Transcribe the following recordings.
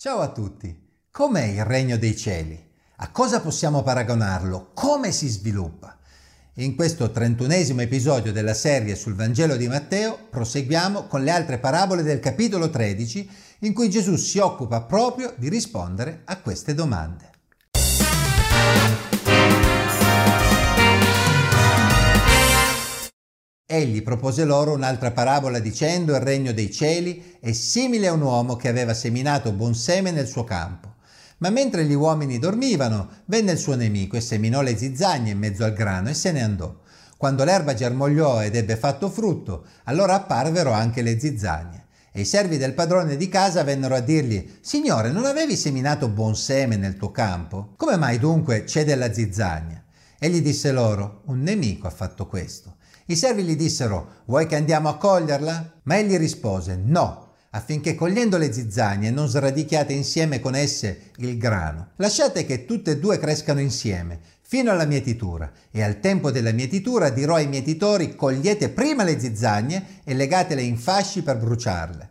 Ciao a tutti! Com'è il Regno dei Cieli? A cosa possiamo paragonarlo? Come si sviluppa? In questo 31° episodio della serie sul Vangelo di Matteo proseguiamo con le altre parabole del capitolo 13 in cui Gesù si occupa proprio di rispondere a queste domande. Egli propose loro un'altra parabola dicendo: il regno dei cieli è simile a un uomo che aveva seminato buon seme nel suo campo. Ma mentre gli uomini dormivano, venne il suo nemico e seminò le zizzagne in mezzo al grano e se ne andò. Quando l'erba germogliò ed ebbe fatto frutto, allora apparvero anche le zizzagne. E i servi del padrone di casa vennero a dirgli: «Signore, non avevi seminato buon seme nel tuo campo? Come mai dunque c'è della zizzagna?» Egli disse loro: «Un nemico ha fatto questo». I servi gli dissero: «Vuoi che andiamo a coglierla?» Ma egli rispose: «No, affinché cogliendo le zizzagne non sradichiate insieme con esse il grano. Lasciate che tutte e due crescano insieme, fino alla mietitura. E al tempo della mietitura dirò ai mietitori: cogliete prima le zizzagne e legatele in fasci per bruciarle.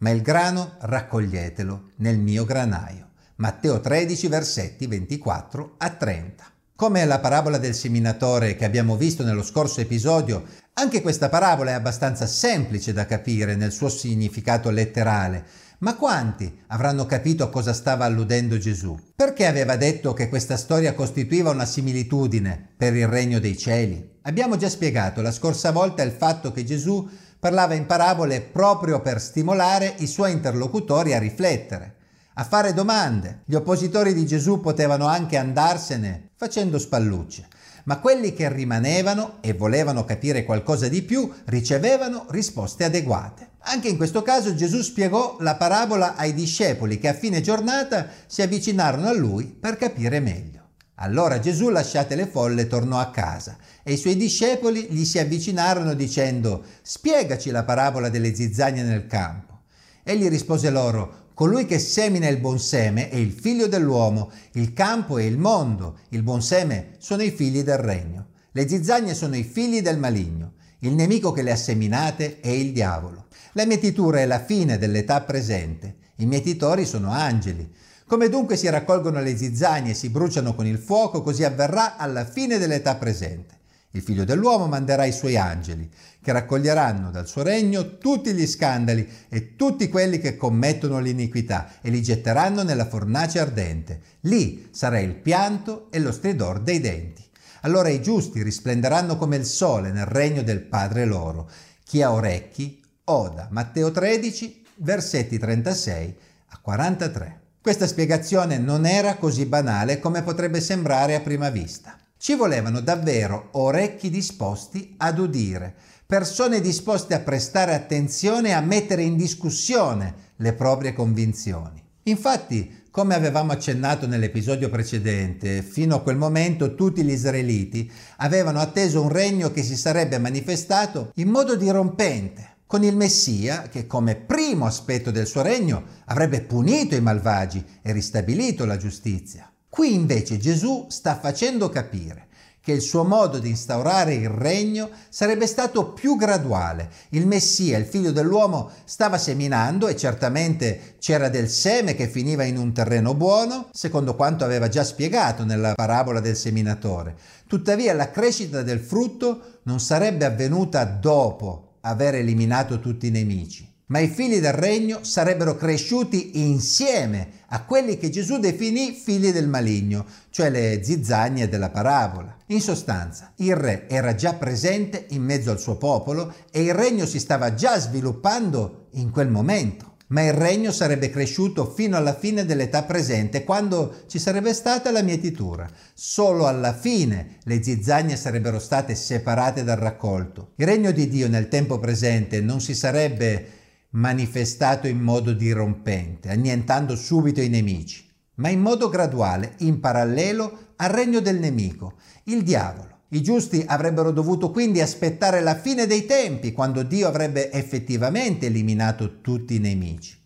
Ma il grano raccoglietelo nel mio granaio». Matteo 13, versetti 24 a 30. Come la parabola del seminatore che abbiamo visto nello scorso episodio, anche questa parabola è abbastanza semplice da capire nel suo significato letterale, ma quanti avranno capito a cosa stava alludendo Gesù? Perché aveva detto che questa storia costituiva una similitudine per il regno dei cieli? Abbiamo già spiegato la scorsa volta il fatto che Gesù parlava in parabole proprio per stimolare i suoi interlocutori a riflettere, a fare domande. Gli oppositori di Gesù potevano anche andarsene facendo spallucce, ma quelli che rimanevano e volevano capire qualcosa di più ricevevano risposte adeguate. Anche in questo caso Gesù spiegò la parabola ai discepoli che a fine giornata si avvicinarono a lui per capire meglio. Allora Gesù, lasciate le folle, tornò a casa e i suoi discepoli gli si avvicinarono dicendo: «Spiegaci la parabola delle zizzagne nel campo». Egli rispose loro: «Colui che semina il buon seme è il figlio dell'uomo, il campo è il mondo, il buon seme sono i figli del regno, le zizzagne sono i figli del maligno, il nemico che le ha seminate è il diavolo. La mietitura è la fine dell'età presente, i mietitori sono angeli. Come dunque si raccolgono le zizzagne e si bruciano con il fuoco, così avverrà alla fine dell'età presente. Il figlio dell'uomo manderà i suoi angeli, che raccoglieranno dal suo regno tutti gli scandali e tutti quelli che commettono l'iniquità e li getteranno nella fornace ardente. Lì sarà il pianto e lo stridor dei denti. Allora i giusti risplenderanno come il sole nel regno del Padre loro. Chi ha orecchi, oda». Matteo 13, versetti 36 a 43. Questa spiegazione non era così banale come potrebbe sembrare a prima vista. Ci volevano davvero orecchi disposti ad udire, persone disposte a prestare attenzione e a mettere in discussione le proprie convinzioni. Infatti, come avevamo accennato nell'episodio precedente, fino a quel momento tutti gli israeliti avevano atteso un regno che si sarebbe manifestato in modo dirompente, con il Messia che, come primo aspetto del suo regno, avrebbe punito i malvagi e ristabilito la giustizia. Qui invece Gesù sta facendo capire che il suo modo di instaurare il regno sarebbe stato più graduale. Il Messia, il figlio dell'uomo, stava seminando e certamente c'era del seme che finiva in un terreno buono, secondo quanto aveva già spiegato nella parabola del seminatore. Tuttavia la crescita del frutto non sarebbe avvenuta dopo aver eliminato tutti i nemici, ma i figli del regno sarebbero cresciuti insieme a quelli che Gesù definì figli del maligno, cioè le zizzagne della parabola. In sostanza, il re era già presente in mezzo al suo popolo e il regno si stava già sviluppando in quel momento. Ma il regno sarebbe cresciuto fino alla fine dell'età presente, quando ci sarebbe stata la mietitura. Solo alla fine le zizzagne sarebbero state separate dal raccolto. Il regno di Dio nel tempo presente non si sarebbe manifestato in modo dirompente, annientando subito i nemici, ma in modo graduale, in parallelo al regno del nemico, il diavolo. I giusti avrebbero dovuto quindi aspettare la fine dei tempi, quando Dio avrebbe effettivamente eliminato tutti i nemici.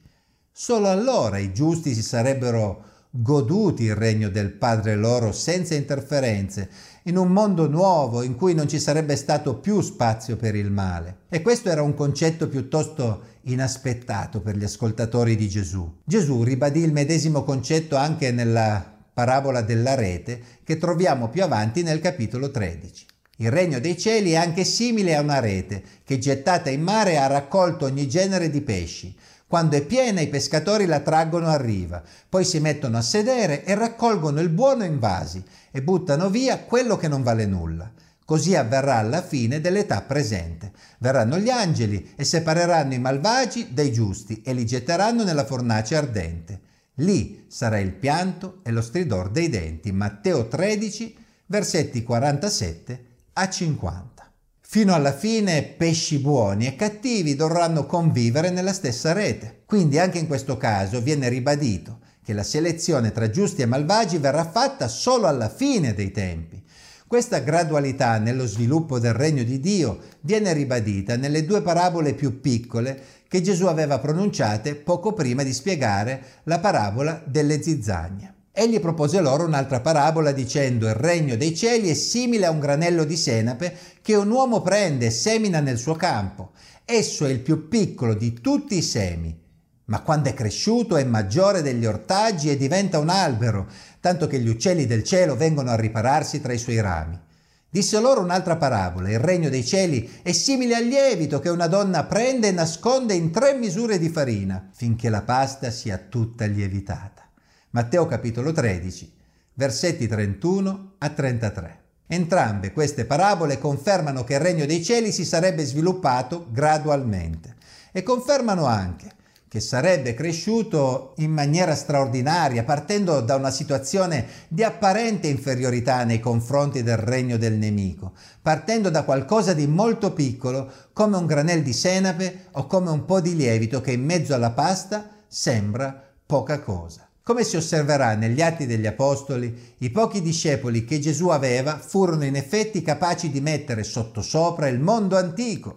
Solo allora i giusti si sarebbero goduti il regno del Padre loro senza interferenze, in un mondo nuovo in cui non ci sarebbe stato più spazio per il male. E questo era un concetto piuttosto inaspettato per gli ascoltatori di Gesù. Gesù ribadì il medesimo concetto anche nella parabola della rete che troviamo più avanti nel capitolo 13. Il regno dei cieli è anche simile a una rete che gettata in mare ha raccolto ogni genere di pesci. Quando è piena i pescatori la traggono a riva, poi si mettono a sedere e raccolgono il buono in vasi e buttano via quello che non vale nulla. Così avverrà alla fine dell'età presente. Verranno gli angeli e separeranno i malvagi dai giusti e li getteranno nella fornace ardente. Lì sarà il pianto e lo stridor dei denti. Matteo 13, versetti 47 a 50. Fino alla fine pesci buoni e cattivi dovranno convivere nella stessa rete. Quindi anche in questo caso viene ribadito che la selezione tra giusti e malvagi verrà fatta solo alla fine dei tempi. Questa gradualità nello sviluppo del regno di Dio viene ribadita nelle due parabole più piccole che Gesù aveva pronunciate poco prima di spiegare la parabola delle zizzagne. Egli propose loro un'altra parabola dicendo: il regno dei cieli è simile a un granello di senape che un uomo prende e semina nel suo campo. Esso è il più piccolo di tutti i semi, ma quando è cresciuto è maggiore degli ortaggi e diventa un albero, tanto che gli uccelli del cielo vengono a ripararsi tra i suoi rami. Disse loro un'altra parabola: il regno dei cieli è simile al lievito che una donna prende e nasconde in 3 misure di farina, finché la pasta sia tutta lievitata. Matteo capitolo 13, versetti 31 a 33. Entrambe queste parabole confermano che il regno dei cieli si sarebbe sviluppato gradualmente e confermano anche che sarebbe cresciuto in maniera straordinaria, partendo da una situazione di apparente inferiorità nei confronti del regno del nemico, partendo da qualcosa di molto piccolo come un granello di senape o come un po' di lievito che in mezzo alla pasta sembra poca cosa. Come si osserverà negli Atti degli Apostoli, i pochi discepoli che Gesù aveva furono in effetti capaci di mettere sottosopra il mondo antico,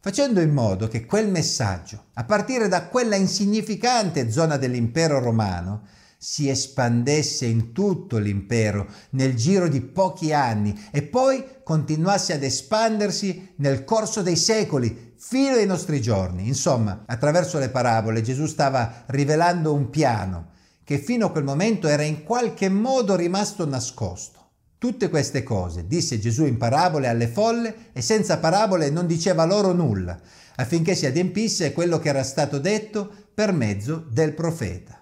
facendo in modo che quel messaggio, a partire da quella insignificante zona dell'impero romano, si espandesse in tutto l'impero nel giro di pochi anni e poi continuasse ad espandersi nel corso dei secoli, fino ai nostri giorni. Insomma, attraverso le parabole Gesù stava rivelando un piano che fino a quel momento era in qualche modo rimasto nascosto. Tutte queste cose disse Gesù in parabole alle folle e senza parabole non diceva loro nulla, affinché si adempisse quello che era stato detto per mezzo del profeta.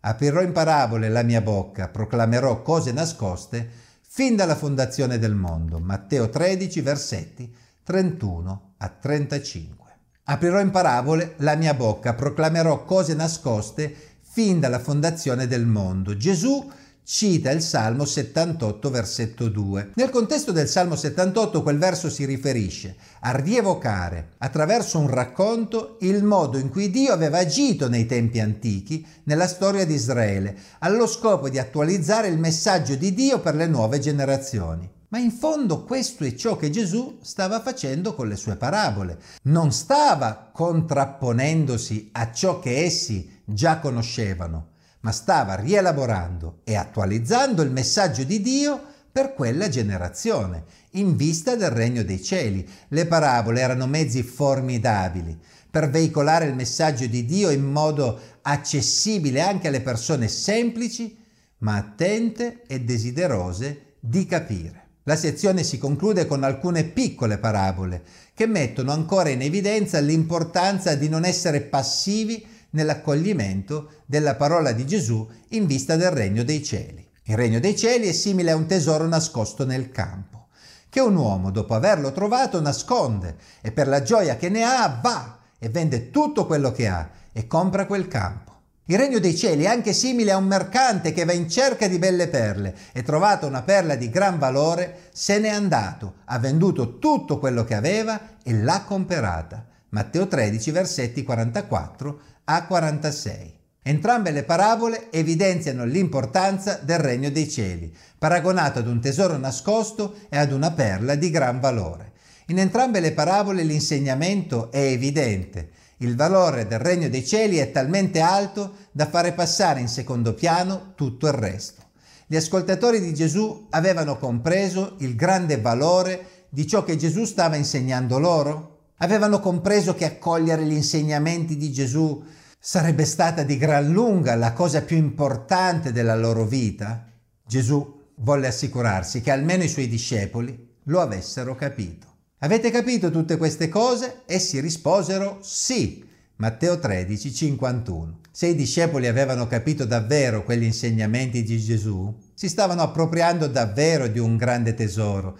Aprirò in parabole la mia bocca, proclamerò cose nascoste fin dalla fondazione del mondo. Matteo 13, versetti 31 a 35. Aprirò in parabole la mia bocca, proclamerò cose nascoste fin dalla fondazione del mondo. Gesù cita il Salmo 78, versetto 2. Nel contesto del Salmo 78 quel verso si riferisce a rievocare, attraverso un racconto, il modo in cui Dio aveva agito nei tempi antichi nella storia di Israele, allo scopo di attualizzare il messaggio di Dio per le nuove generazioni. Ma in fondo questo è ciò che Gesù stava facendo con le sue parabole. Non stava contrapponendosi a ciò che essi già conoscevano, ma stava rielaborando e attualizzando il messaggio di Dio per quella generazione, in vista del regno dei cieli. Le parabole erano mezzi formidabili per veicolare il messaggio di Dio in modo accessibile anche alle persone semplici, ma attente e desiderose di capire. La sezione si conclude con alcune piccole parabole che mettono ancora in evidenza l'importanza di non essere passivi nell'accoglimento della parola di Gesù in vista del regno dei cieli. Il regno dei cieli è simile a un tesoro nascosto nel campo, che un uomo, dopo averlo trovato, nasconde e per la gioia che ne ha va e vende tutto quello che ha e compra quel campo. Il regno dei cieli è anche simile a un mercante che va in cerca di belle perle e, trovata una perla di gran valore, se n'è andato, ha venduto tutto quello che aveva e l'ha comperata. Matteo 13, versetti 44 a 46. Entrambe le parabole evidenziano l'importanza del regno dei cieli, paragonato ad un tesoro nascosto e ad una perla di gran valore. In entrambe le parabole l'insegnamento è evidente. Il valore del Regno dei Cieli è talmente alto da fare passare in secondo piano tutto il resto. Gli ascoltatori di Gesù avevano compreso il grande valore di ciò che Gesù stava insegnando loro? Avevano compreso che accogliere gli insegnamenti di Gesù sarebbe stata di gran lunga la cosa più importante della loro vita? Gesù volle assicurarsi che almeno i suoi discepoli lo avessero capito. Avete capito tutte queste cose? Essi risposero sì. Matteo 13, 51. Se i discepoli avevano capito davvero quegli insegnamenti di Gesù, si stavano appropriando davvero di un grande tesoro.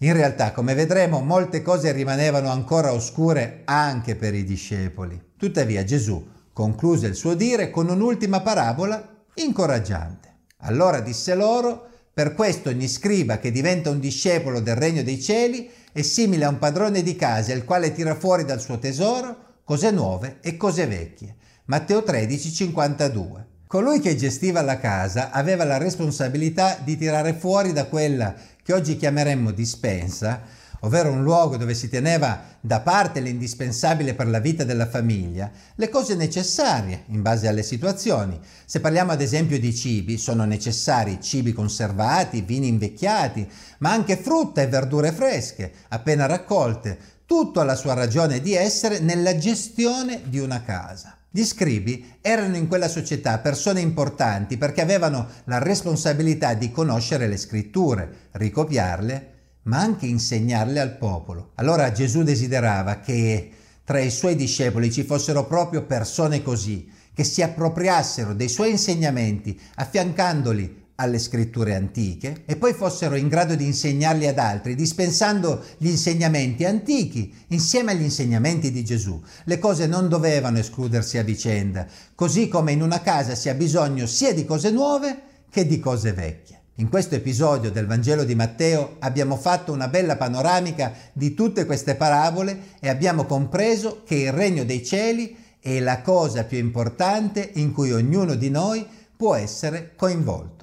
In realtà, come vedremo, molte cose rimanevano ancora oscure anche per i discepoli. Tuttavia Gesù concluse il suo dire con un'ultima parabola incoraggiante. Allora disse loro: per questo ogni scriba che diventa un discepolo del Regno dei Cieli è simile a un padrone di casa, il quale tira fuori dal suo tesoro cose nuove e cose vecchie. Matteo 13, 52. Colui che gestiva la casa aveva la responsabilità di tirare fuori da quella che oggi chiameremmo dispensa, ovvero un luogo dove si teneva da parte l'indispensabile per la vita della famiglia, le cose necessarie in base alle situazioni. Se parliamo ad esempio di cibi, sono necessari cibi conservati, vini invecchiati, ma anche frutta e verdure fresche, appena raccolte. Tutto ha la sua ragione di essere nella gestione di una casa. Gli scribi erano in quella società persone importanti perché avevano la responsabilità di conoscere le scritture, ricopiarle, ma anche insegnarle al popolo. Allora Gesù desiderava che tra i suoi discepoli ci fossero proprio persone così, che si appropriassero dei suoi insegnamenti affiancandoli alle scritture antiche e poi fossero in grado di insegnarli ad altri, dispensando gli insegnamenti antichi insieme agli insegnamenti di Gesù. Le cose non dovevano escludersi a vicenda, così come in una casa si ha bisogno sia di cose nuove che di cose vecchie. In questo episodio del Vangelo di Matteo abbiamo fatto una bella panoramica di tutte queste parabole e abbiamo compreso che il Regno dei Cieli è la cosa più importante in cui ognuno di noi può essere coinvolto.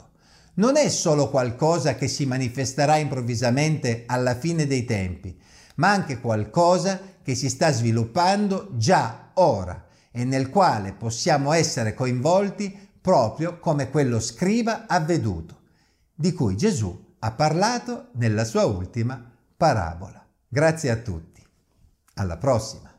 Non è solo qualcosa che si manifesterà improvvisamente alla fine dei tempi, ma anche qualcosa che si sta sviluppando già ora e nel quale possiamo essere coinvolti proprio come quello scriba avveduto, di cui Gesù ha parlato nella sua ultima parabola. Grazie a tutti. Alla prossima.